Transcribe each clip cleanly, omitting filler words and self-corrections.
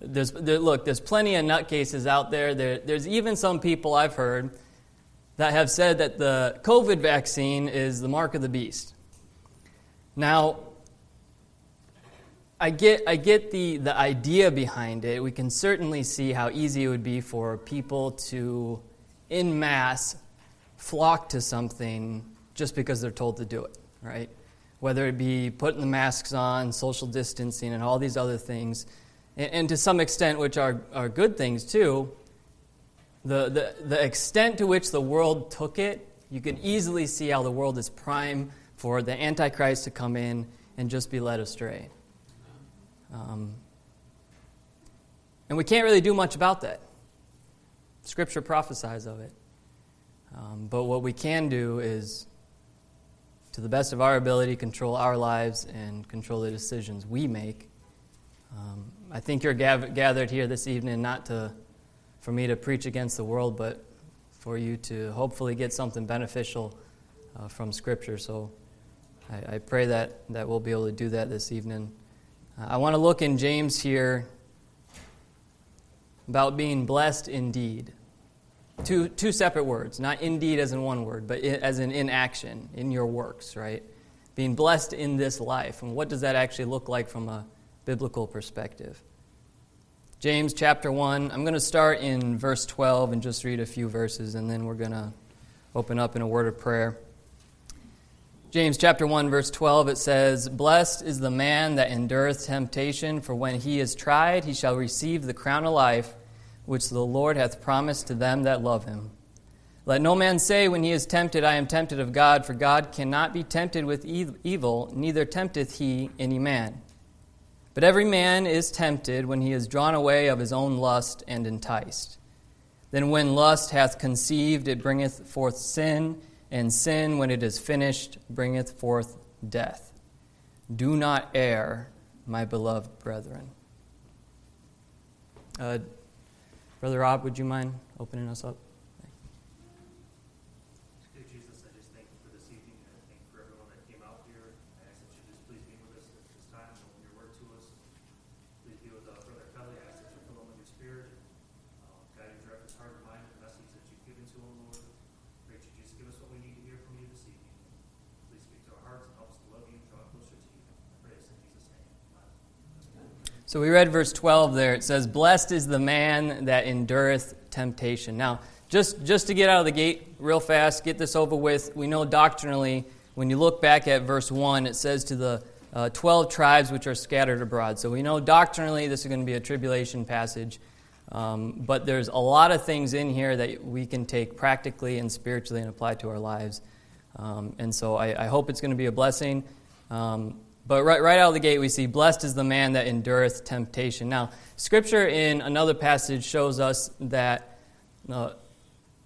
There's plenty of nutcases out there. There's even some people I've heard that have said that the COVID vaccine is the mark of the beast. Now, I get the idea behind it. We can certainly see how easy it would be for people to, in mass, flock to something just because they're told to do it, right? Whether it be putting the masks on, social distancing, and all these other things, and to some extent, which are good things too, the extent to which the world took it, you can easily see how the world is prime for the Antichrist to come in and just be led astray. And we can't really do much about that. Scripture prophesies of it. But what we can do is, to the best of our ability, control our lives and control the decisions we make. I think you're gathered here this evening not to, for me to preach against the world, but for you to hopefully get something beneficial from Scripture. So I pray that we'll be able to do that this evening. I want to look in James here about being blessed indeed. Two separate words, not indeed as in one word, but as in action, in your works, right? Being blessed in this life. And what does that actually look like from a biblical perspective? James chapter 1, I'm going to start in verse 12 and just read a few verses, and then we're going to open up in a word of prayer. James chapter 1, verse 12, it says, "Blessed is the man that endureth temptation, for when he is tried, he shall receive the crown of life, which the Lord hath promised to them that love him. Let no man say when he is tempted, I am tempted of God, for God cannot be tempted with evil, neither tempteth he any man. But every man is tempted when he is drawn away of his own lust and enticed. Then when lust hath conceived, it bringeth forth sin, and sin, when it is finished, bringeth forth death. Do not err, my beloved brethren." Brother Rob, would you mind opening us up? Dear Jesus, I just thank you for this evening, and I thank you for everyone that came out here. I ask that you just please be with us at this time and open your word to us. Please be with Brother Kelly. I ask that you fill him with your spirit. God, you direct his heart and mind the message that you've given to him, Lord. Pray that you just give us what we need to hear from you this evening. Please speak to our hearts and help us to love you and draw closer to you. I pray this in Jesus' name. Amen. So we read verse 12 there. It says, "Blessed is the man that endureth temptation." Now, just to get out of the gate real fast, get this over with, we know doctrinally, when you look back at verse 1, it says to the 12 tribes which are scattered abroad. So we know doctrinally this is going to be a tribulation passage, but there's a lot of things in here that we can take practically and spiritually and apply to our lives. And so I hope it's going to be a blessing. But right out of the gate we see, "Blessed is the man that endureth temptation." Now, Scripture in another passage shows us that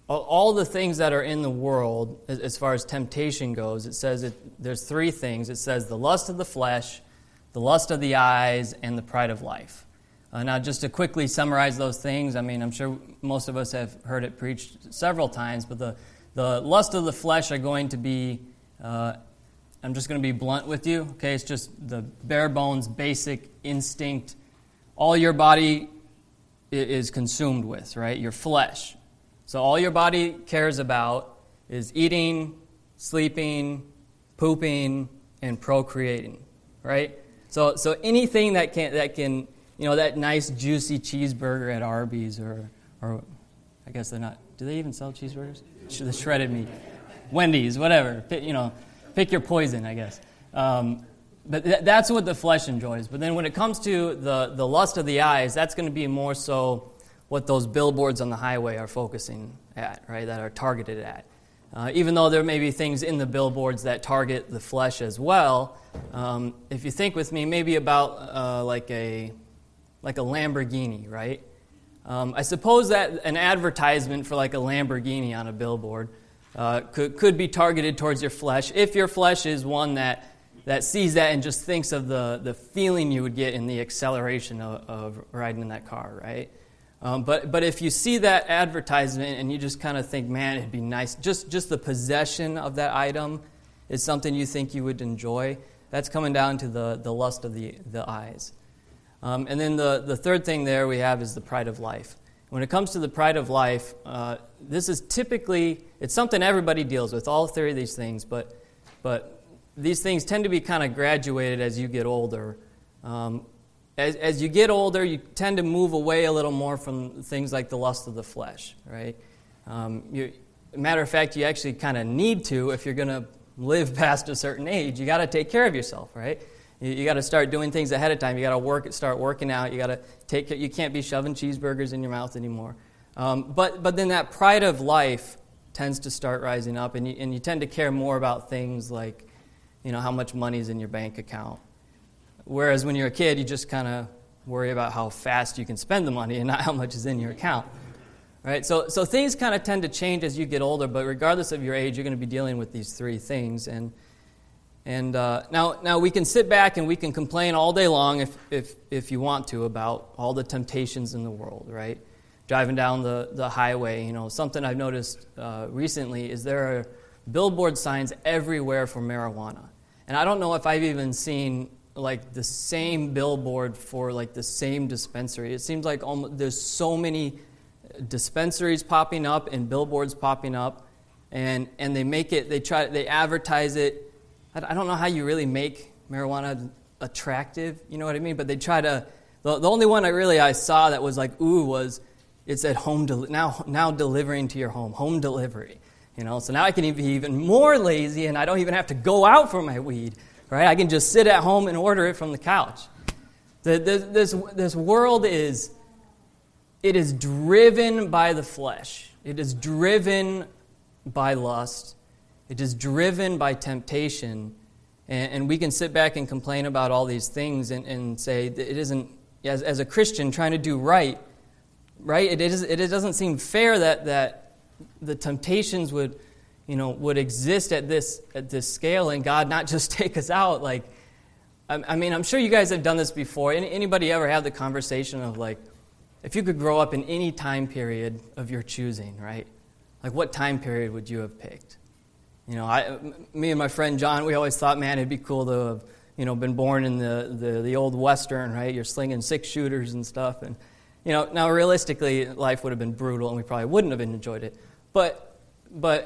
all the things that are in the world, as far as temptation goes, it says there's three things. It says the lust of the flesh, the lust of the eyes, and the pride of life. Now, just to quickly summarize those things, I mean, I'm sure most of us have heard it preached several times, but the lust of the flesh are going to be... I'm just going to be blunt with you, okay? It's just the bare bones, basic instinct. All your body is consumed with, right? Your flesh. So all your body cares about is eating, sleeping, pooping, and procreating, right? So anything that can, you know, that nice juicy cheeseburger at Arby's or I guess they're not. Do they even sell cheeseburgers? The shredded meat, Wendy's, whatever, you know. Pick your poison, I guess. But that's what the flesh enjoys. But then when it comes to the lust of the eyes, that's going to be more so what those billboards on the highway are focusing at, right, that are targeted at. Even though there may be things in the billboards that target the flesh as well, if you think with me maybe about like a Lamborghini, right? I suppose that an advertisement for like a Lamborghini on a billboard could be targeted towards your flesh if your flesh is one that sees that and just thinks of the feeling you would get in the acceleration of riding in that car, right? But if you see that advertisement and you just kind of think, man, it'd be nice, just the possession of that item is something you think you would enjoy, that's coming down to the lust of the eyes. And then the third thing there we have is the pride of life. When it comes to the pride of life, this is typically, it's something everybody deals with, all three of these things, but these things tend to be kind of graduated as you get older. As you get older, you tend to move away a little more from things like the lust of the flesh, right? Matter of fact, you actually kind of need to if you're going to live past a certain age. You got to take care of yourself, right? You got to start doing things ahead of time. You got to start working out. You got to take care. You can't be shoving cheeseburgers in your mouth anymore. But then that pride of life tends to start rising up, and you tend to care more about things like, how much money's in your bank account. Whereas when you're a kid, you just kind of worry about how fast you can spend the money and not how much is in your account. Right, so things kind of tend to change as you get older, but regardless of your age, you're going to be dealing with these three things. And now we can sit back and we can complain all day long if you want to about all the temptations in the world, right? Driving down the highway, something I've noticed recently is there are billboard signs everywhere for marijuana. And I don't know if I've even seen like the same billboard for like the same dispensary. It seems like there's so many dispensaries popping up and billboards popping up, and they advertise it. I don't know how you really make marijuana attractive, you know what I mean? But they try to, the only one I saw that was like, it said now delivering to your home delivery, so now I can be even more lazy and I don't even have to go out for my weed, right? I can just sit at home and order it from the couch. This world is driven by the flesh. It is driven by lust. It is driven by temptation. And we can sit back and complain about all these things and say, it isn't, as a Christian trying to do right? It doesn't seem fair that the temptations would exist at this scale and God not just take us out. Like, I mean, I'm sure you guys have done this before. Anybody ever have the conversation of like, if you could grow up in any time period of your choosing, right? Like, what time period would you have picked? Me and my friend John, we always thought, man, it'd be cool to have, been born in the old Western, right? You're slinging 6-shooters and stuff. And, now realistically, life would have been brutal and we probably wouldn't have enjoyed it. But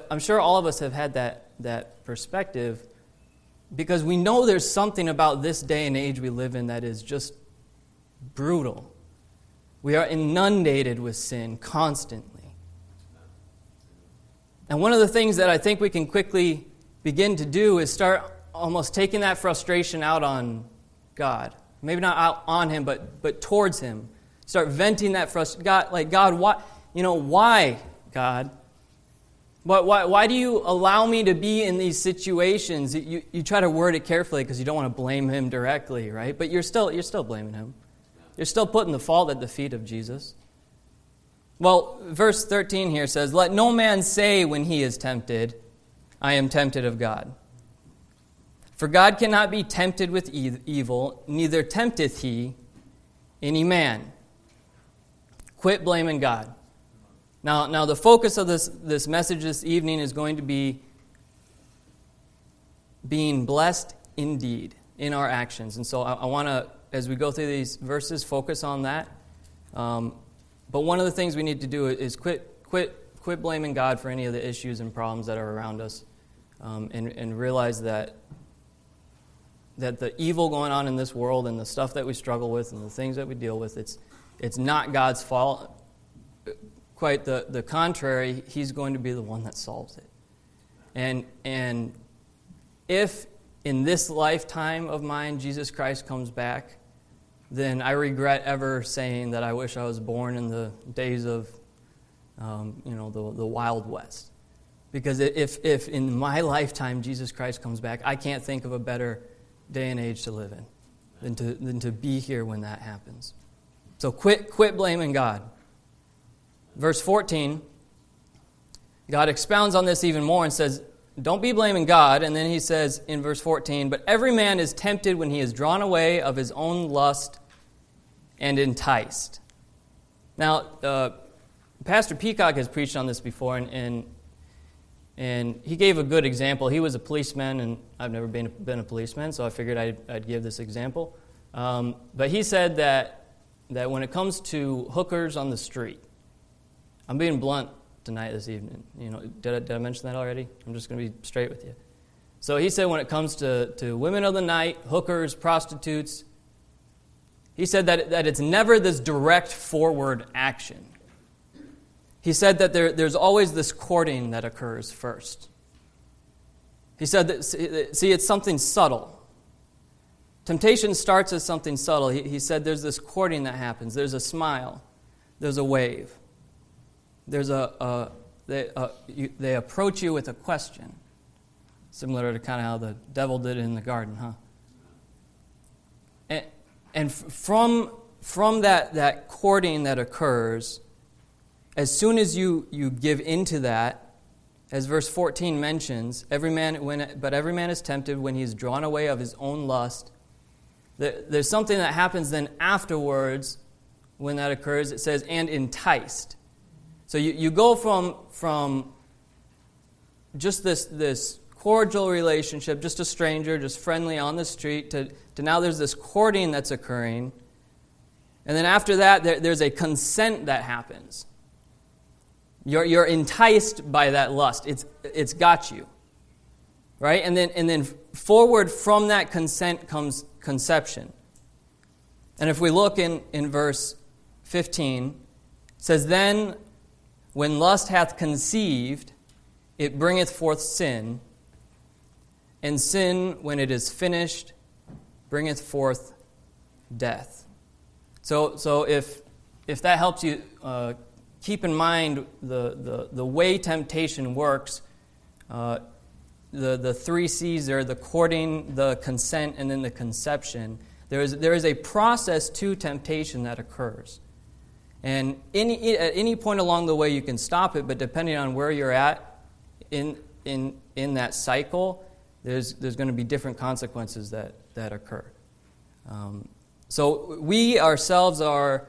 I'm sure all of us have had that perspective because we know there's something about this day and age we live in that is just brutal. We are inundated with sin constantly. And one of the things that I think we can quickly begin to do is start almost taking that frustration out on God. Maybe not out on Him, but towards Him. Start venting that frustration. God, like, God, why? Why, God? Why do you allow me to be in these situations? You try to word it carefully because you don't want to blame Him directly, right? But you're still blaming Him. You're still putting the fault at the feet of Jesus. Well, verse 13 here says, "Let no man say when he is tempted, I am tempted of God. For God cannot be tempted with evil, neither tempteth he any man." Quit blaming God. Now the focus of this message this evening is going to be being blessed indeed in our actions. And so I want to, as we go through these verses, focus on that. But one of the things we need to do is quit blaming God for any of the issues and problems that are around us, and realize that the evil going on in this world and the stuff that we struggle with and the things that we deal with, it's not God's fault. Quite the contrary, He's going to be the one that solves it. And if in this lifetime of mine, Jesus Christ comes back, then I regret ever saying that I wish I was born in the days of, the Wild West. Because if in my lifetime Jesus Christ comes back, I can't think of a better day and age to live in than to be here when that happens. So quit blaming God. Verse 14, God expounds on this even more and says, don't be blaming God. And then He says in verse 14, "But every man is tempted when he is drawn away of his own lust and enticed." Now, Pastor Peacock has preached on this before, and he gave a good example. He was a policeman, and I've never been a policeman, so I figured I'd give this example. But he said that that when it comes to hookers on the street, I'm being blunt tonight, this evening. You know, did I mention that already? I'm just going to be straight with you. So he said when it comes to women of the night, hookers, prostitutes, he said that it's never this direct forward action. He said that there's always this courting that occurs first. He said that, see, it's something subtle. Temptation starts as something subtle. He said there's this courting that happens. There's a smile. There's a wave. There's they approach you with a question, similar to kind of how the devil did it in the garden, huh? And from that courting that occurs, as soon as you give into that, as verse 14 mentions, every man is tempted when he is drawn away of his own lust. There's something that happens then afterwards when that occurs. It says, and enticed. So you go from just this cordial relationship, just a stranger, just friendly on the street, to now there's this courting that's occurring. And then after that, there's a consent that happens. You're enticed by that lust. It's got you. Right? And then forward from that consent comes conception. And if we look in verse 15, it says, Then when lust hath conceived, it bringeth forth sin. And sin, when it is finished, bringeth forth death. So if that helps you keep in mind the way temptation works, the three C's are the courting, the consent, and then the conception. There is a process to temptation that occurs. And at any point along the way you can stop it, but depending on where you're at in that cycle, there's going to be different consequences that occur. So we ourselves are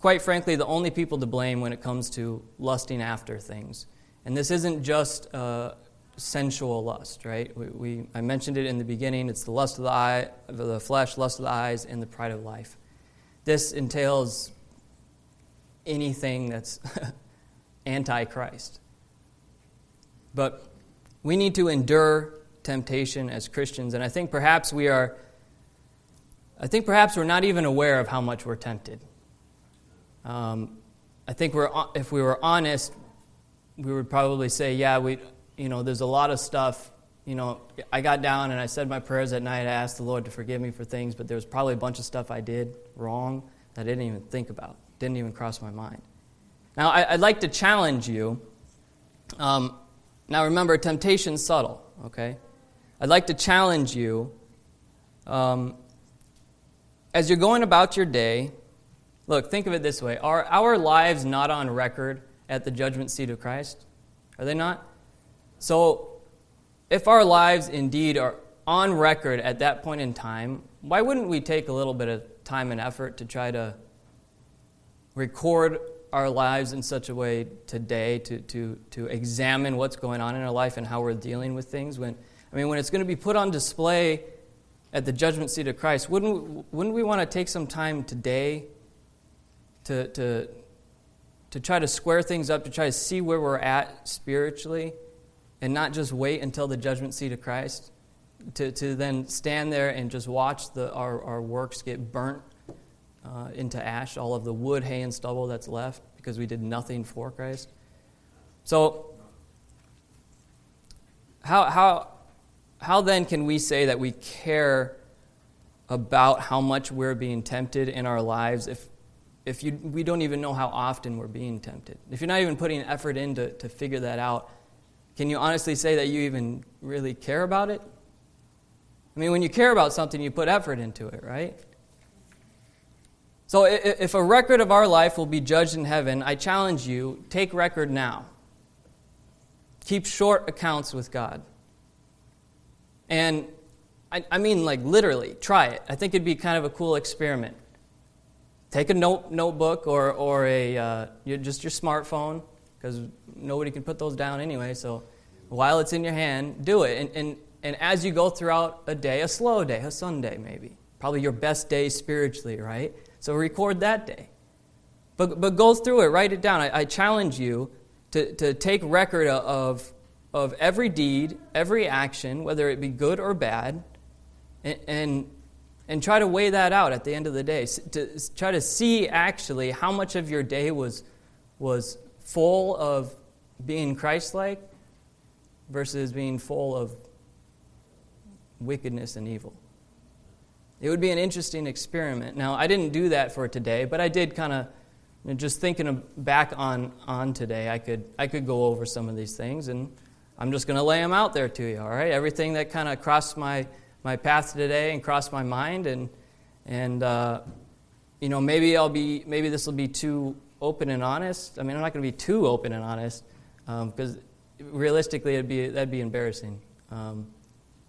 quite frankly the only people to blame when it comes to lusting after things. And this isn't just sensual lust, right? I mentioned it in the beginning. It's the lust of the eye, the flesh, lust of the eyes, and the pride of life. This entails anything that's anti-Christ. But we need to endure temptation as Christians, and I think perhaps we're not even aware of how much we're tempted. I think if we were honest, we would probably say, yeah, there's a lot of stuff. You know, I got down and I said my prayers at night. I asked the Lord to forgive me for things, but there was probably a bunch of stuff I did wrong that I didn't even think about, didn't even cross my mind. Now, I'd like to challenge you. Now, remember, temptation's subtle, okay? I'd like to challenge you. As you're going about your day, look, think of it this way. Are our lives not on record at the judgment seat of Christ? Are they not? So, if our lives indeed are on record at that point in time, why wouldn't we take a little bit of time and effort to try to record our lives in such a way today to examine what's going on in our life and how we're dealing with things? When it's going to be put on display at the judgment seat of Christ, wouldn't we want to take some time today to try to square things up, to try to see where we're at spiritually? And not just wait until the judgment seat of Christ to then stand there and just watch our works get burnt into ash, all of the wood, hay, and stubble that's left because we did nothing for Christ. So how then can we say that we care about how much we're being tempted in our lives if we don't even know how often we're being tempted? If you're not even putting effort in to figure that out, can you honestly say that you even really care about it? I mean, when you care about something, you put effort into it, right? So if a record of our life will be judged in heaven, I challenge you, take record now. Keep short accounts with God. And I mean, like, literally, try it. I think it'd be kind of a cool experiment. Take a notebook or just your smartphone, because nobody can put those down anyway, so while it's in your hand, do it. And as you go throughout a day, a slow day, a Sunday maybe, probably your best day spiritually, right? So record that day. But go through it, write it down. I challenge you to take record of every deed, every action, whether it be good or bad, and try to weigh that out at the end of the day. To try to see actually how much of your day was full of being Christ-like versus being full of wickedness and evil. It would be an interesting experiment. Now, I didn't do that for today, but I did kind of, you know, just thinking back on today, I could go over some of these things, and I'm just going to lay them out there to you, all right? Everything that kind of crossed my path today and crossed my mind, and you know, maybe this will be too open and honest. I mean, I'm not going to be too open and honest because realistically, that'd be embarrassing.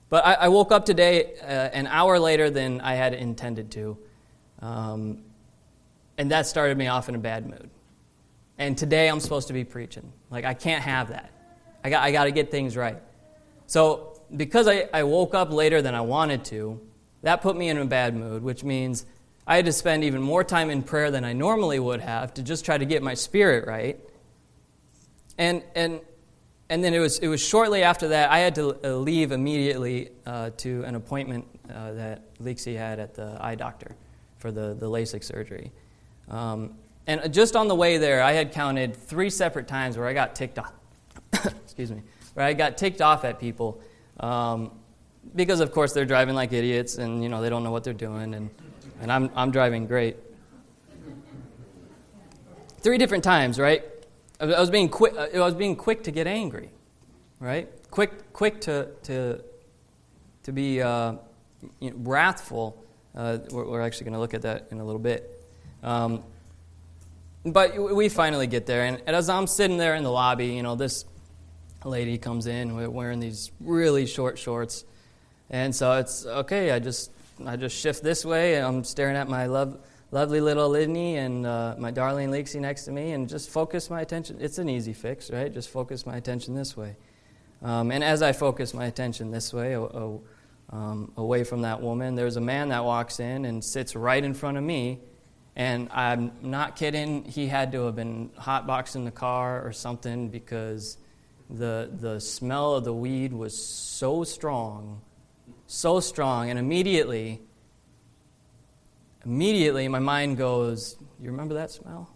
But I woke up today an hour later than I had intended to, and that started me off in a bad mood. And today I'm supposed to be preaching. Like, I can't have that. I got to get things right. So because I woke up later than I wanted to, that put me in a bad mood, which means I had to spend even more time in prayer than I normally would have to just try to get my spirit right. And then it was shortly after that I had to leave immediately to an appointment that Lexi had at the eye doctor for the LASIK surgery. And just on the way there, I had counted 3 separate times where I got ticked off. Excuse me, where I got ticked off at people because, of course, they're driving like idiots, and you know they don't know what they're doing, and I'm driving great. 3 different times, right? I was being quick to get angry, right? Quick to be wrathful. We're actually going to look at that in a little bit. But we finally get there, and as I'm sitting there in the lobby, you know, this lady comes in wearing these really short shorts, and so it's okay. I just shift this way, and I'm staring at my lovely little Lydney and my darling Lexi next to me, and just focus my attention. It's an easy fix, right? Just focus my attention this way. And as I focus my attention this way, away from that woman, there's a man that walks in and sits right in front of me, and I'm not kidding, he had to have been hotboxing the car or something because the smell of the weed was so strong, and immediately, my mind goes, you remember that smell?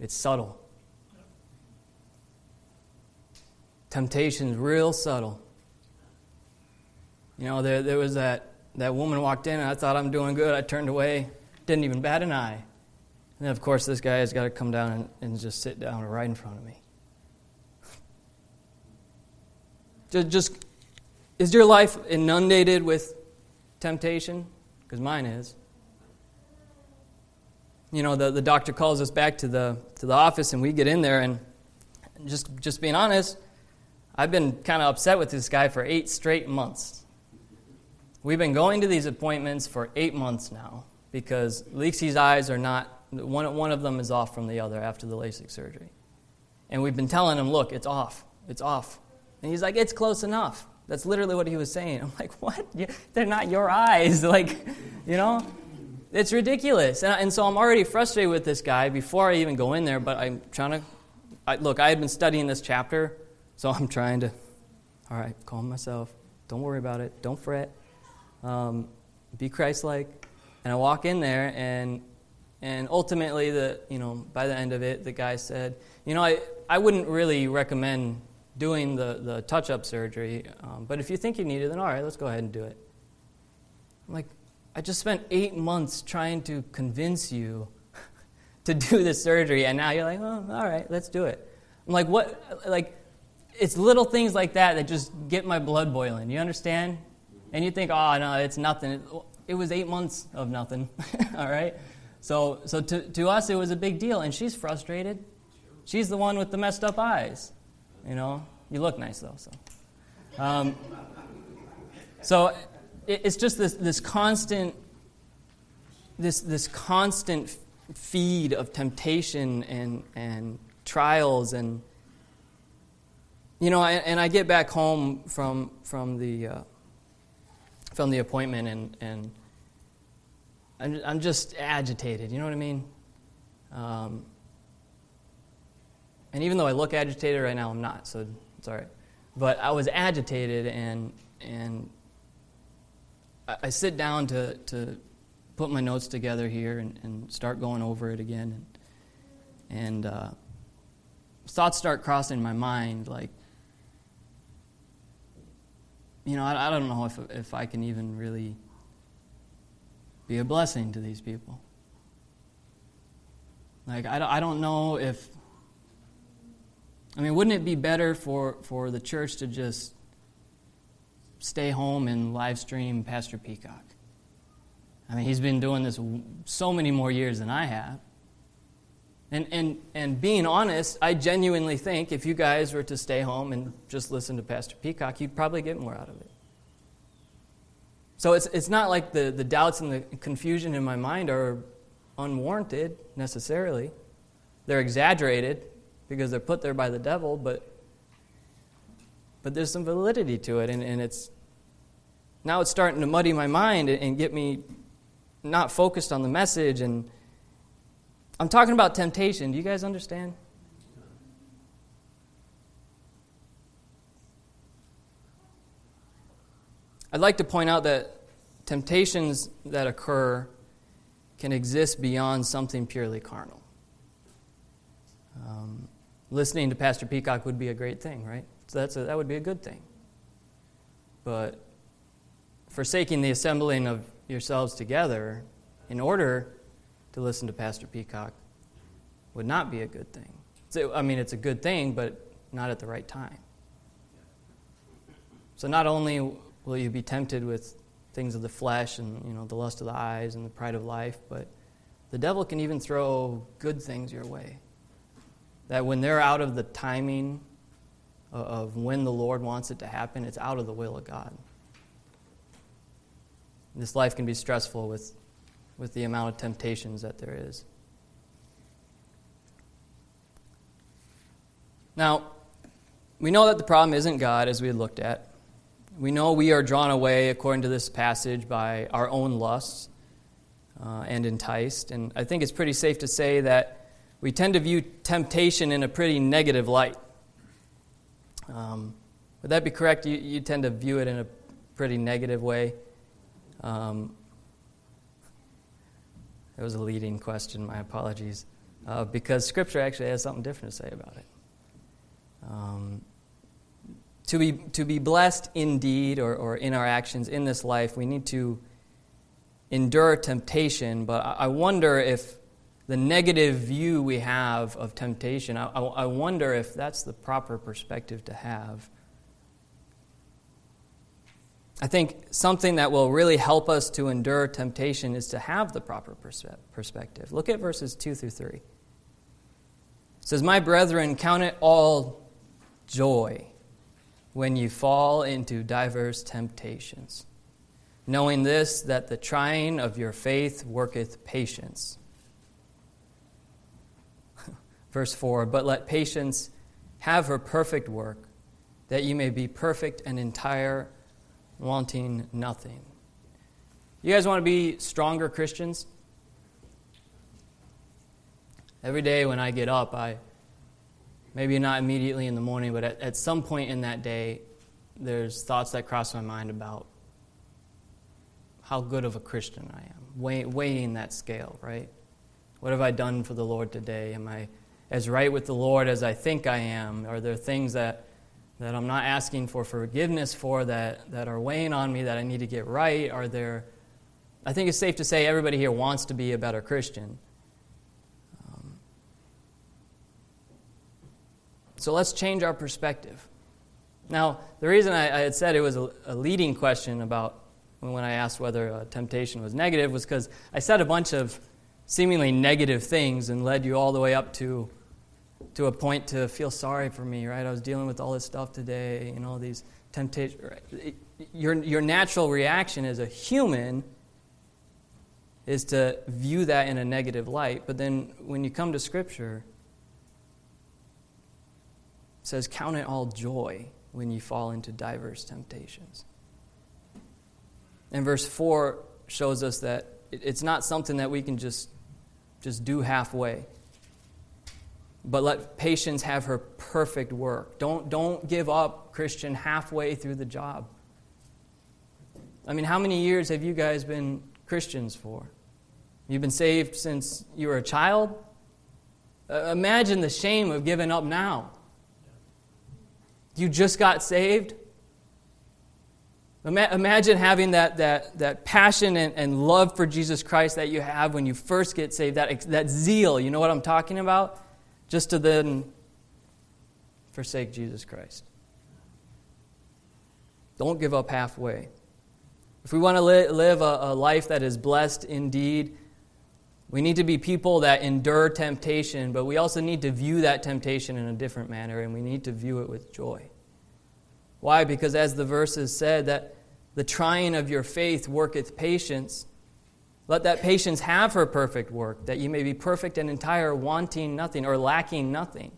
It's subtle. Temptation's real subtle. You know, there was that woman walked in, and I thought I'm doing good. I turned away, didn't even bat an eye. And then, of course, this guy has got to come down and just sit down right in front of me. Just, is your life inundated with temptation? Because mine is. You know, the doctor calls us back to the office, and we get in there, and just being honest, I've been kind of upset with this guy for 8 straight months. We've been going to these appointments for 8 months now because Lexi's eyes are not, one of them is off from the other after the LASIK surgery. And we've been telling him, look, it's off. And he's like, it's close enough. That's literally what he was saying. I'm like, what? They're not your eyes. Like, you know, it's ridiculous. And so I'm already frustrated with this guy before I even go in there, but I'm trying to, I had been studying this chapter, so I'm trying to, all right, calm myself. Don't worry about it. Don't fret. Be Christ-like. And I walk in there, and ultimately, by the end of it, the guy said, you know, I wouldn't really recommend doing the touch-up surgery, but if you think you need it, then all right, let's go ahead and do it. I'm like, I just spent 8 months trying to convince you to do this surgery, and now you're like, oh, all right, let's do it. I'm like, what? Like, it's little things like that just get my blood boiling, you understand? And you think, oh, no, it's nothing. It was 8 months of nothing, all right? So to us, it was a big deal, and she's frustrated. She's the one with the messed up eyes. You know, you look nice though. So it's just this constant feed of temptation and trials, and You know, and I get back home from the appointment, and I'm just agitated. You know what I mean? And even though I look agitated right now, I'm not, so it's all right. But I was agitated, and I sit down to put my notes together here and start going over it again, and thoughts start crossing my mind, like, you know, I don't know if I can even really be a blessing to these people. Like, I don't know if... I mean, wouldn't it be better for the church to just stay home and live stream Pastor Peacock? I mean, he's been doing this so many more years than I have. And being honest, I genuinely think if you guys were to stay home and just listen to Pastor Peacock, you'd probably get more out of it. So it's not like the doubts and the confusion in my mind are unwarranted, necessarily. They're exaggerated because they're put there by the devil, but there's some validity to it, and it's now it's starting to muddy my mind and get me not focused on the message. And I'm talking about temptation. Do you guys understand? I'd like to point out that temptations that occur can exist beyond something purely carnal. Listening to Pastor Peacock would be a great thing, right? So that would be a good thing. But forsaking the assembling of yourselves together in order to listen to Pastor Peacock would not be a good thing. So, I mean, it's a good thing, but not at the right time. So not only will you be tempted with things of the flesh and, you know, the lust of the eyes and the pride of life, but the devil can even throw good things your way. That when they're out of the timing of when the Lord wants it to happen, it's out of the will of God. This life can be stressful with the amount of temptations that there is. Now, we know that the problem isn't God, as we looked at. We know we are drawn away, according to this passage, by our own lusts and enticed. And I think it's pretty safe to say that we tend to view temptation in a pretty negative light. Would that be correct? You tend to view it in a pretty negative way. It was a leading question, my apologies, because Scripture actually has something different to say about it. To be blessed indeed, or in our actions in this life, we need to endure temptation, but I wonder if the negative view we have of temptation, I wonder if that's the proper perspective to have. I think something that will really help us to endure temptation is to have the proper perspective. Look at verses 2 through 3. It says, "My brethren, count it all joy when you fall into diverse temptations, knowing this, that the trying of your faith worketh patience." Verse 4, "But let patience have her perfect work, that you may be perfect and entire, wanting nothing." You guys want to be stronger Christians? Every day when I get up, maybe not immediately in the morning, but at some point in that day, there's thoughts that cross my mind about how good of a Christian I am, weighing that scale, right? What have I done for the Lord today? Am I as right with the Lord as I think I am? Are there things that I'm not asking for forgiveness for, that are weighing on me, that I need to get right? I think it's safe to say everybody here wants to be a better Christian. So let's change our perspective. Now, the reason I had said it was a leading question about when I asked whether temptation was negative was because I said a bunch of seemingly negative things and led you all the way up to a point to feel sorry for me, right? I was dealing with all this stuff today, you know, these temptations. Your natural reaction as a human is to view that in a negative light, but then when you come to Scripture, It says, count it all joy when you fall into diverse temptations. And verse 4 shows us that it's not something that we can just do halfway. But let patience have her perfect work. Don't give up, Christian, halfway through the job. I mean, how many years have you guys been Christians for? You've been saved since you were a child? Imagine the shame of giving up now. You just got saved. Imagine having that passion and love for Jesus Christ that you have when you first get saved, that zeal, you know what I'm talking about? Just to then forsake Jesus Christ. Don't give up halfway. If we want to live a life that is blessed indeed, we need to be people that endure temptation, but we also need to view that temptation in a different manner, and we need to view it with joy. Why? Because as the verses said, that the trying of your faith worketh patience. Let that patience have her perfect work, that you may be perfect and entire, wanting nothing or lacking nothing.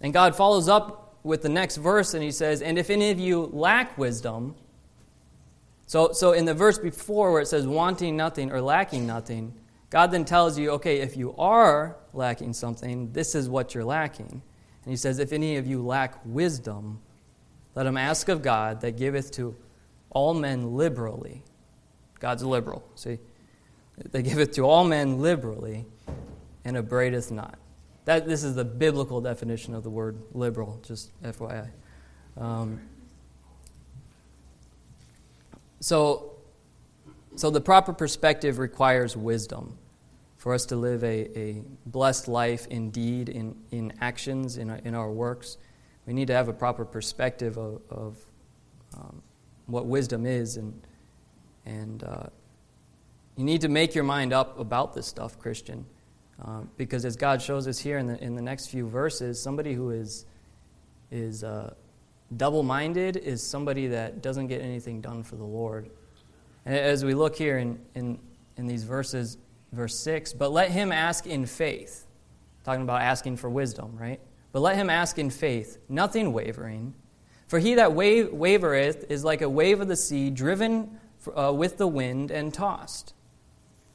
And God follows up with the next verse, and he says, and if any of you lack wisdom... So in the verse before where it says wanting nothing or lacking nothing, God then tells you, okay, if you are lacking something, this is what you're lacking. And he says, if any of you lack wisdom, let him ask of God that giveth to all men liberally. God's liberal, see? That giveth to all men liberally and abradeth not. This is the biblical definition of the word liberal, just FYI. So the proper perspective requires wisdom for us to live a blessed life indeed in actions, in our works. We need to have a proper perspective of what wisdom is. And you need to make your mind up about this stuff, Christian, because as God shows us here in the next few verses, somebody who is double-minded is somebody that doesn't get anything done for the Lord. And as we look here in these verses, verse 6, but let him ask in faith. Talking about asking for wisdom, right? But let him ask in faith, nothing wavering. For he that wavereth is like a wave of the sea, driven with the wind and tossed.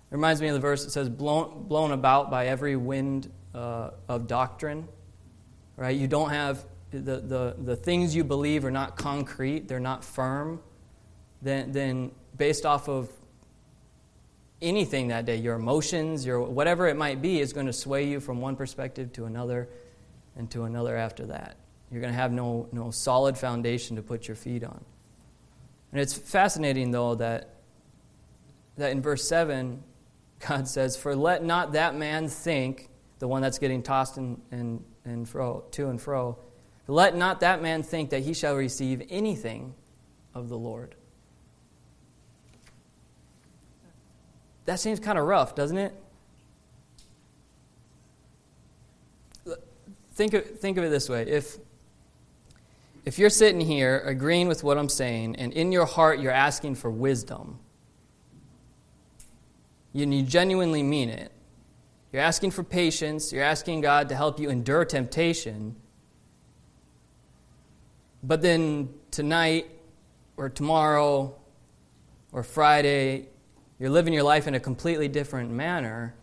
It reminds me of the verse that says, blown about by every wind of doctrine. Right? You don't have... The things you believe are not concrete, they're not firm, then based off of anything that day, your emotions, your whatever it might be, is going to sway you from one perspective to another and to another after that. You're going to have no solid foundation to put your feet on. And it's fascinating, though, that in verse 7, God says, for let not that man think, the one that's getting tossed to and fro, let not that man think that he shall receive anything of the Lord. That seems kind of rough, doesn't it? Think of it this way. If you're sitting here agreeing with what I'm saying, and in your heart you're asking for wisdom, and you genuinely mean it, you're asking for patience, you're asking God to help you endure temptation, but then tonight or tomorrow or Friday, you're living your life in a completely different manner.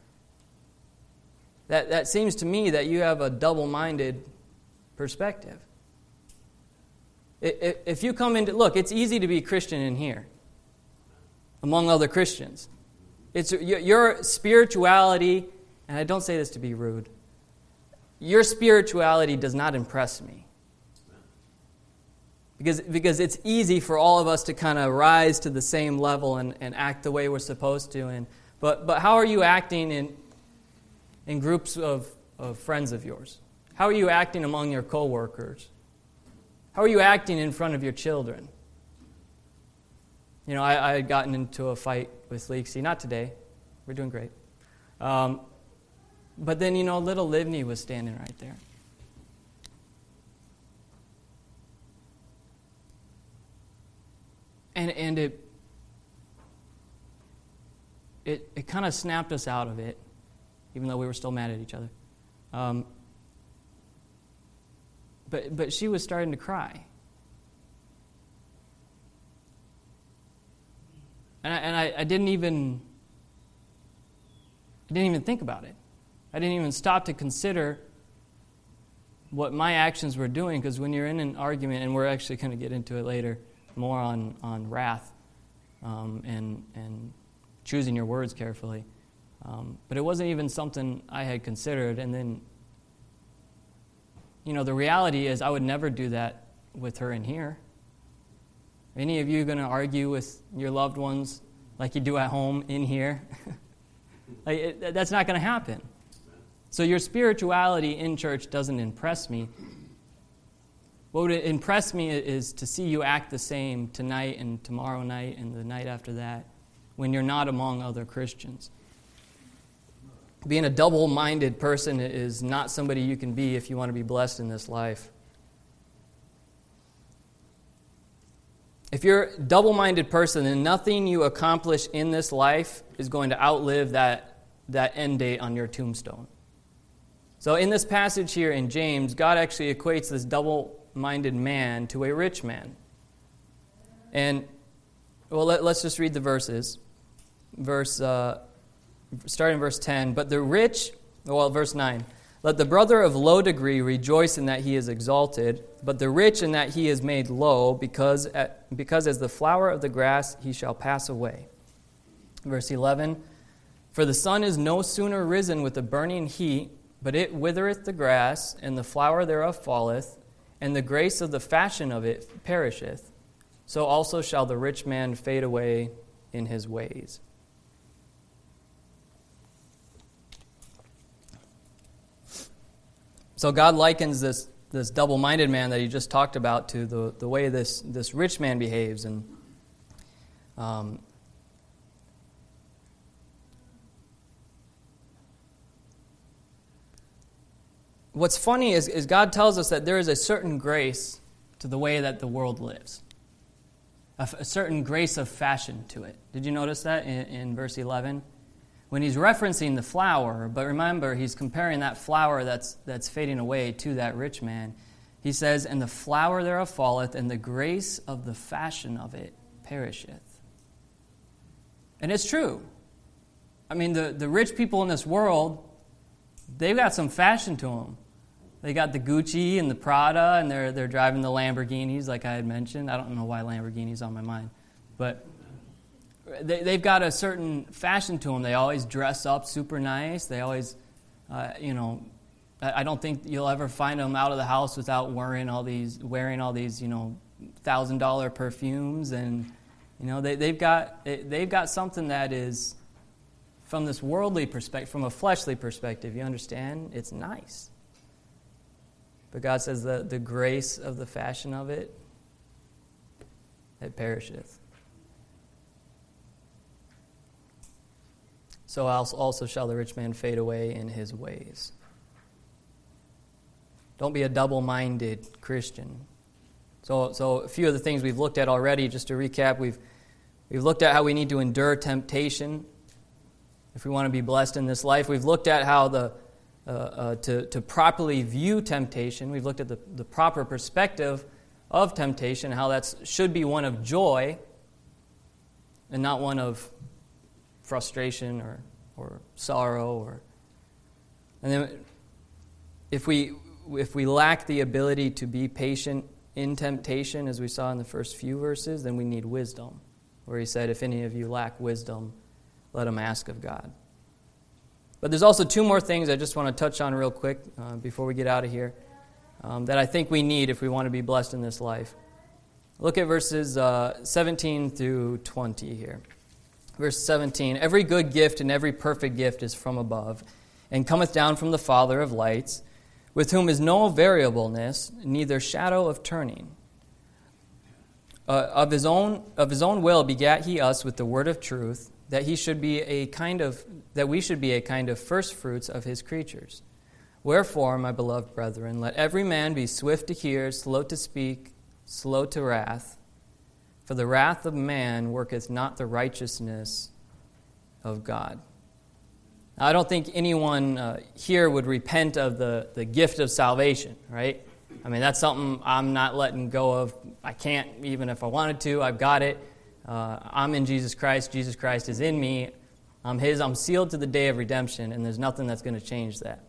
That seems to me that you have a double-minded perspective. If you come into... Look, it's easy to be Christian in here, among other Christians. It's your spirituality, and I don't say this to be rude, your spirituality does not impress me. Because it's easy for all of us to kind of rise to the same level and act the way we're supposed to. But how are you acting in groups of friends of yours? How are you acting among your coworkers? How are you acting in front of your children? You know, I had gotten into a fight with Leeksy. Not today. We're doing great. But then, you know, little Livni was standing right there. And it kind of snapped us out of it, even though we were still mad at each other. But she was starting to cry. And I didn't even think about it. I didn't even stop to consider what my actions were doing, because when you're in an argument, and we're actually going to get into it later, more on wrath and choosing your words carefully. But it wasn't even something I had considered. And then, you know, the reality is I would never do that with her in here. Are any of you going to argue with your loved ones like you do at home in here? That's not going to happen. So your spirituality in church doesn't impress me. What would impress me is to see you act the same tonight and tomorrow night and the night after that when you're not among other Christians. Being a double-minded person is not somebody you can be if you want to be blessed in this life. If you're a double-minded person, then nothing you accomplish in this life is going to outlive that end date on your tombstone. So in this passage here in James, God actually equates this double-minded man to a rich man. And, well, let's just read the verses. Starting in verse 10, but the rich, well, verse 9, let the brother of low degree rejoice in that he is exalted, but the rich in that he is made low, because as the flower of the grass he shall pass away. Verse 11, for the sun is no sooner risen with a burning heat, but it withereth the grass, and the flower thereof falleth, and the grace of the fashion of it perisheth. So also shall the rich man fade away in his ways. So God likens this double-minded man that he just talked about to the way this rich man behaves. And what's funny is God tells us that there is a certain grace to the way that the world lives, a certain grace of fashion to it. Did you notice that in verse 11? When he's referencing the flower, but remember, he's comparing that flower that's fading away to that rich man. He says, and the flower thereof falleth, and the grace of the fashion of it perisheth. And it's true. I mean, the rich people in this world, they've got some fashion to them. They got the Gucci and the Prada, and they're driving the Lamborghinis, like I had mentioned. I don't know why Lamborghini's on my mind, but they've got a certain fashion to them. They always dress up super nice. They always, I don't think you'll ever find them out of the house without wearing all these, $1,000 perfumes, and they've got something that is, from this worldly perspective, from a fleshly perspective, you understand? It's nice. But God says the grace of the fashion of it, it perisheth. So also shall the rich man fade away in his ways. Don't be a double-minded Christian. So a few of the things we've looked at already, just to recap, we've looked at how we need to endure temptation if we want to be blessed in this life. We've looked at how to properly view temptation. We've looked at the proper perspective of temptation, how that should be one of joy and not one of frustration or sorrow, and then if we lack the ability to be patient in temptation, as we saw in the first few verses, then we need wisdom, where he said, if any of you lack wisdom, let him ask of God. But there's also two more things I just want to touch on real quick before we get out of here that I think we need if we want to be blessed in this life. Look at verses 17 through 20 here. Verse 17, every good gift and every perfect gift is from above, and cometh down from the Father of lights, with whom is no variableness, neither shadow of turning. Of his own will begat he us with the word of truth, that we should be a kind of first fruits of his creatures. Wherefore, my beloved brethren, let every man be swift to hear, slow to speak, slow to wrath. For the wrath of man worketh not the righteousness of God. Now, I don't think anyone here would repent of the gift of salvation, right? I mean, that's something I'm not letting go of. I can't, even if I wanted to. I've got it. I'm in Jesus Christ. Jesus Christ is in me. I'm His. I'm sealed to the day of redemption, and there's nothing that's going to change that.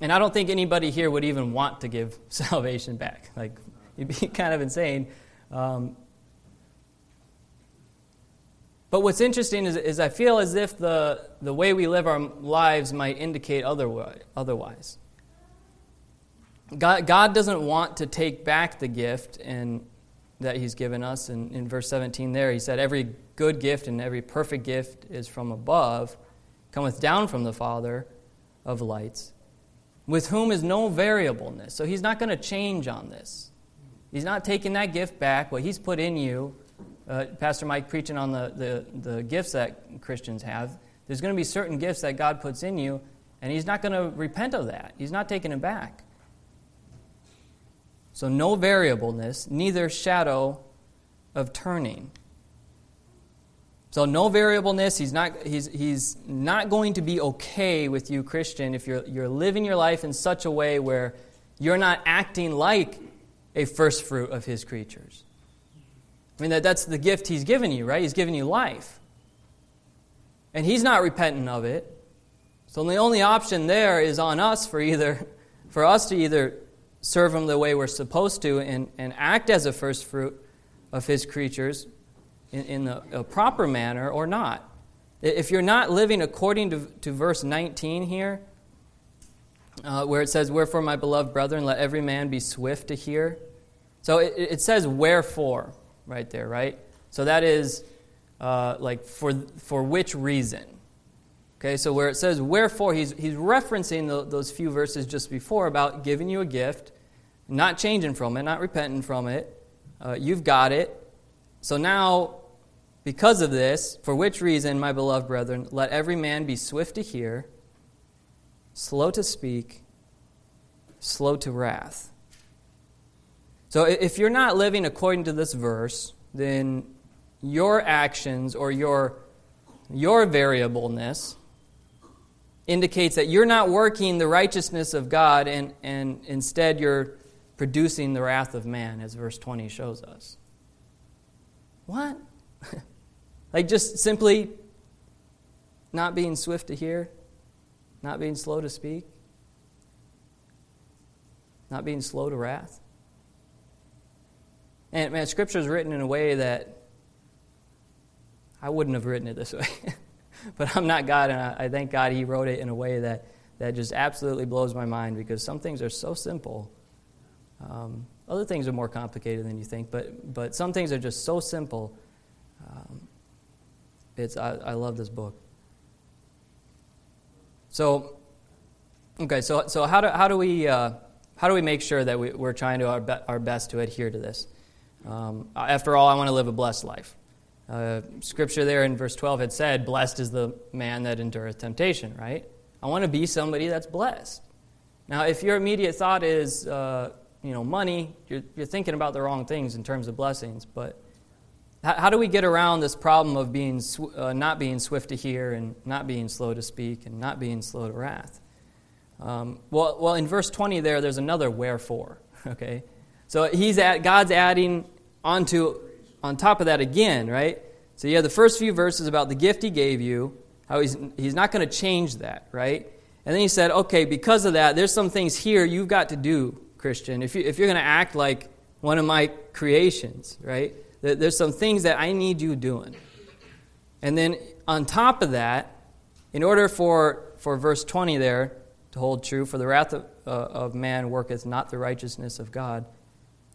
And I don't think anybody here would even want to give salvation back. Like, you'd be kind of insane. But what's interesting is I feel as if the way we live our lives might indicate otherwise. God doesn't want to take back the gift that He's given us. And in verse 17 there, He said, "Every good gift and every perfect gift is from above, cometh down from the Father of lights, with whom is no variableness." So He's not going to change on this. He's not taking that gift back, what He's put in you. Pastor Mike preaching on the gifts that Christians have. There's going to be certain gifts that God puts in you, and He's not going to repent of that. He's not taking it back. So no variableness, neither shadow of turning. So no variableness. He's not going to be okay with you, Christian, if you're living your life in such a way where you're not acting like a first fruit of His creatures. I mean, that's the gift He's given you, right? He's given you life. And He's not repenting of it. So the only option there is on us for us to either serve Him the way we're supposed to and act as a first fruit of His creatures in a proper manner or not. If you're not living according to verse 19 here, where it says, "Wherefore, my beloved brethren, let every man be swift to hear." So it says, "Wherefore," right there, right? So that is for which reason? Okay, so where it says "wherefore," he's referencing those few verses just before about giving you a gift, not changing from it, not repenting from it. You've got it. So now, because of this, for which reason, my beloved brethren, let every man be swift to hear, slow to speak, slow to wrath. So if you're not living according to this verse, then your actions or your variableness indicates that you're not working the righteousness of God and instead you're producing the wrath of man, as verse 20 shows us. What? Like just simply not being swift to hear, not being slow to speak, not being slow to wrath. And man, Scripture is written in a way that I wouldn't have written it this way. But I'm not God, and I thank God He wrote it in a way that just absolutely blows my mind, because some things are so simple. Other things are more complicated than you think, but some things are just so simple. I love this book. So, okay, so how do we make sure that we're trying to our best to adhere to this? After all, I want to live a blessed life. Scripture there in verse 12 had said, "Blessed is the man that endureth temptation," right? I want to be somebody that's blessed. Now, if your immediate thought is, money, you're thinking about the wrong things in terms of blessings. But how do we get around this problem of being not being swift to hear and not being slow to speak and not being slow to wrath? Well, in verse 20 there's another "wherefore." Okay, so God's adding on top of that again, right? So you have the first few verses about the gift He gave you, how He's not going to change that, right? And then He said, okay, because of that, there's some things here you've got to do, Christian. If you're going to act like one of my creations, right? There's some things that I need you doing. And then on top of that, in order for verse 20 there to hold true, "For the wrath of man worketh not the righteousness of God."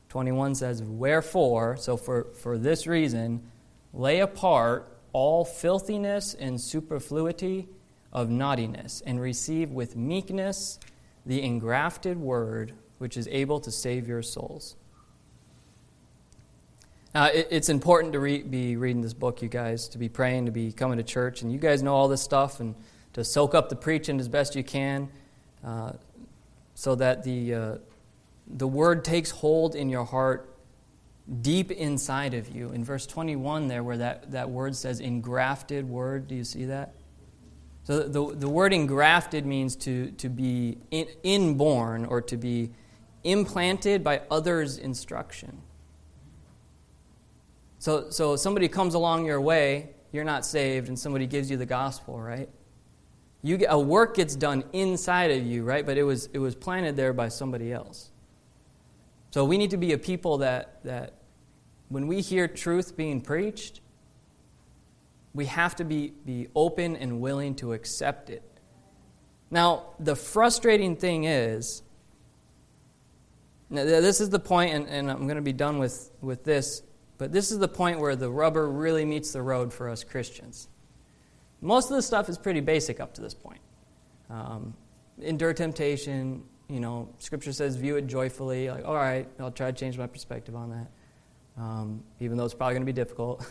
21 says, "Wherefore," so for this reason, "lay apart all filthiness and superfluity of naughtiness, and receive with meekness the engrafted word, which is able to save your souls." Now, it's important to be reading this book, you guys, to be praying, to be coming to church, and you guys know all this stuff, and to soak up the preaching as best you can, so that the word takes hold in your heart, deep inside of you. In verse 21 there, where that word says "engrafted word," do you see that? So the word "engrafted" means to be inborn or to be implanted by others' instruction. So somebody comes along your way, you're not saved, and somebody gives you the gospel, right? A work gets done inside of you, right? But it was planted there by somebody else. So we need to be a people that when we hear truth being preached, we have to be open and willing to accept it. Now, the frustrating thing is, this is the point, and I'm going to be done with this, but this is the point where the rubber really meets the road for us Christians. Most of the stuff is pretty basic up to this point. Endure temptation, Scripture says view it joyfully. Like, all right, I'll try to change my perspective on that, even though it's probably going to be difficult.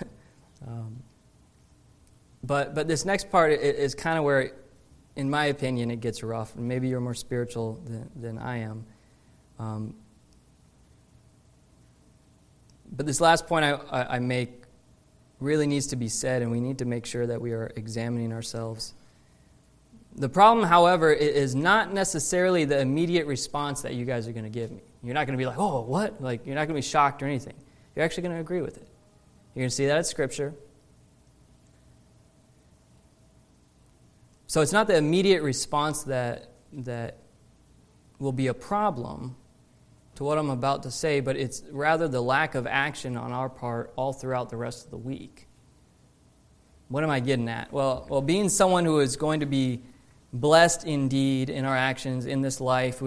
But this next part is kind of where, in my opinion, it gets rough. And maybe you're more spiritual than I am. But this last point I make really needs to be said, and we need to make sure that we are examining ourselves. The problem, however, is not necessarily the immediate response that you guys are going to give me. You're not going to be like, oh, what? Like, you're not going to be shocked or anything. You're actually going to agree with it. You're going to see that at Scripture. So it's not the immediate response that will be a problem to what I'm about to say, but it's rather the lack of action on our part all throughout the rest of the week. What am I getting at? Well, being someone who is going to be blessed indeed in our actions in this life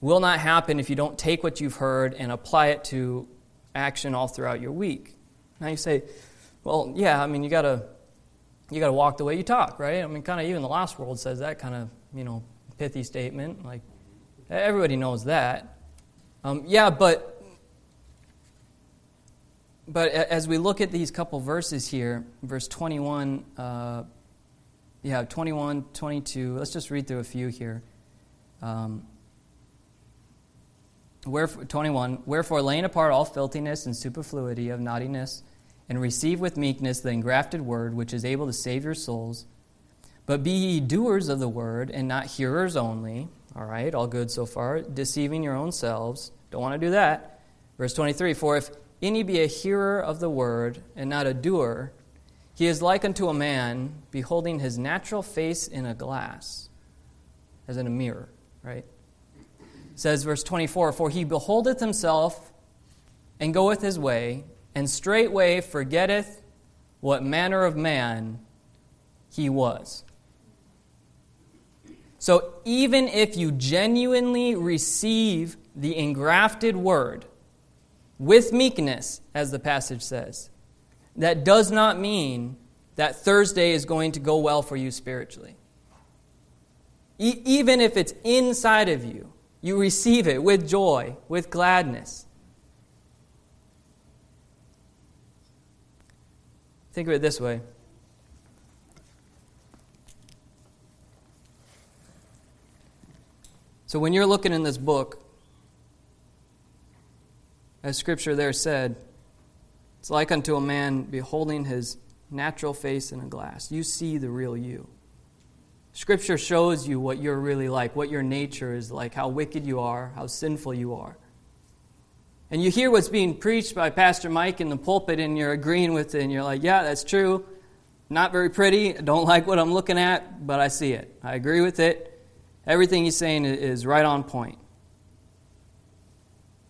will not happen if you don't take what you've heard and apply it to action all throughout your week. Now you say, well, yeah, I mean, you gotta walk the way you talk, right? I mean, kind of even the lost world says that kind of, pithy statement. Like, everybody knows that. But as we look at these couple verses here, verse 21, 21, 22, let's just read through a few here. 21, wherefore laying apart all filthiness and superfluity of naughtiness, and receive with meekness the engrafted word, which is able to save your souls. But be ye doers of the word, and not hearers only. All right, all good so far. Deceiving your own selves. Don't want to do that. Verse 23, for if any be a hearer of the word and not a doer, he is like unto a man beholding his natural face in a glass, as in a mirror, right? It says, verse 24, for he beholdeth himself and goeth his way, and straightway forgetteth what manner of man he was. So even if you genuinely receive the engrafted word with meekness, as the passage says, that does not mean that Thursday is going to go well for you spiritually. Even if it's inside of you, you receive it with joy, with gladness. Think of it this way. So when you're looking in this book, as Scripture there said, it's like unto a man beholding his natural face in a glass. You see the real you. Scripture shows you what you're really like, what your nature is like, how wicked you are, how sinful you are. And you hear what's being preached by Pastor Mike in the pulpit, and you're agreeing with it, and you're like, yeah, that's true. Not very pretty. I don't like what I'm looking at, but I see it. I agree with it. Everything he's saying is right on point.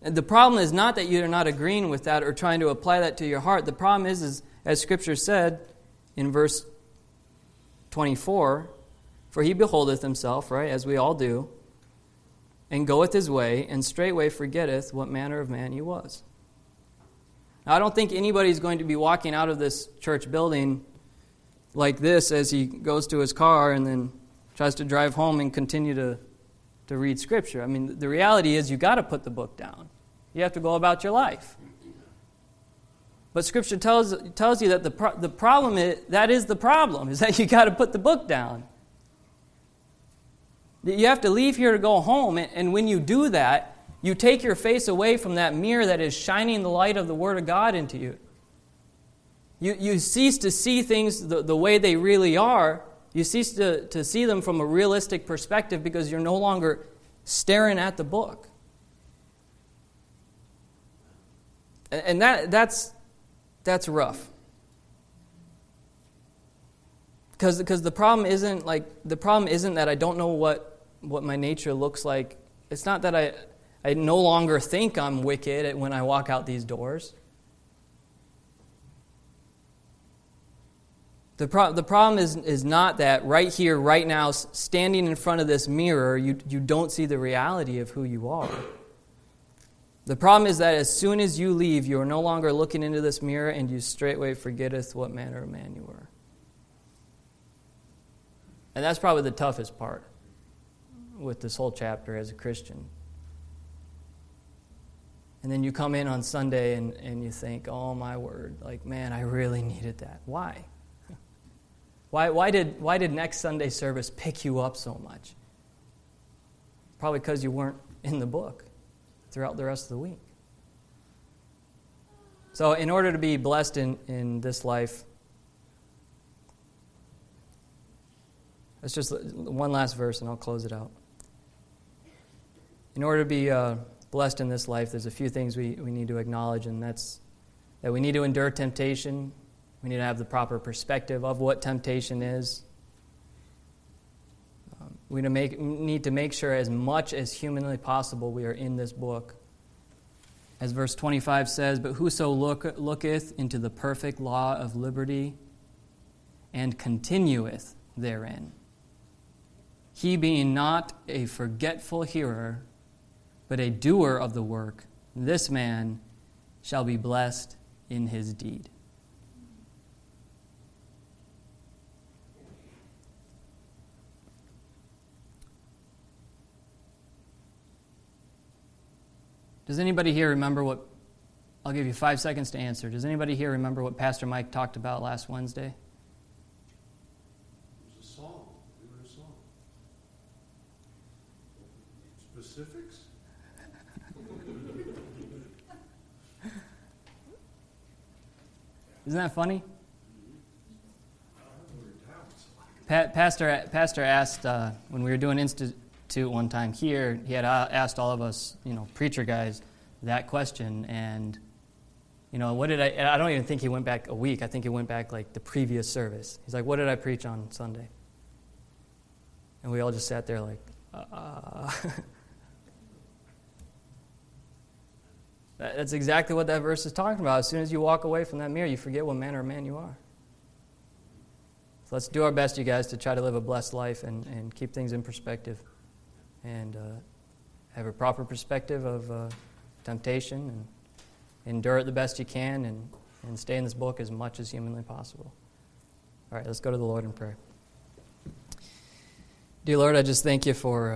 And the problem is not that you're not agreeing with that or trying to apply that to your heart. The problem is as Scripture said in verse 24, for he beholdeth himself, right, as we all do, and goeth his way, and straightway forgetteth what manner of man he was. Now, I don't think anybody's going to be walking out of this church building like this as he goes to his car and then tries to drive home and continue to read Scripture. I mean, the reality is you got to put the book down. You have to go about your life. But Scripture tells you that the problem is, that is the problem, is that you got to put the book down. You have to leave here to go home, and when you do that, you take your face away from that mirror that is shining the light of the Word of God into you. You cease to see things the way they really are. You cease to see them from a realistic perspective because you're no longer staring at the book. And that's rough. Because the problem isn't that I don't know what my nature looks like. It's not that I no longer think I'm wicked when I walk out these doors. The problem is not that right here, right now, standing in front of this mirror, you don't see the reality of who you are. The problem is that as soon as you leave, you are no longer looking into this mirror, and you straightway forgetteth what manner of man you were. And that's probably the toughest part with this whole chapter as a Christian. And then you come in on Sunday and you think, oh my word, like, man, I really needed that. Why? Why did next Sunday service pick you up so much? Probably because you weren't in the book throughout the rest of the week. So in order to be blessed in this life, it's just one last verse and I'll close it out. In order to be blessed in this life, there's a few things we need to acknowledge, and that's that we need to endure temptation. We need to have the proper perspective of what temptation is. We need to make sure as much as humanly possible we are in this book. As verse 25 says, but whoso looketh into the perfect law of liberty and continueth therein, he being not a forgetful hearer, but a doer of the work, this man shall be blessed in his deed. Does anybody here remember what, I'll give you 5 seconds to answer. Does anybody here remember what Pastor Mike talked about last Wednesday? It was a song. We were a song. Specifics? Isn't that funny? Pastor asked when we were doing one time here, he had asked all of us, preacher guys, that question, and I don't even think he went back a week. I think he went back like the previous service. He's like, what did I preach on Sunday? And we all just sat there like, That's exactly what that verse is talking about. As soon as you walk away from that mirror, you forget what manner of man you are. So let's do our best, you guys, to try to live a blessed life and keep things in perspective. And have a proper perspective of temptation, and endure it the best you can, and stay in this book as much as humanly possible. All right, let's go to the Lord in prayer. Dear Lord, I just thank you for...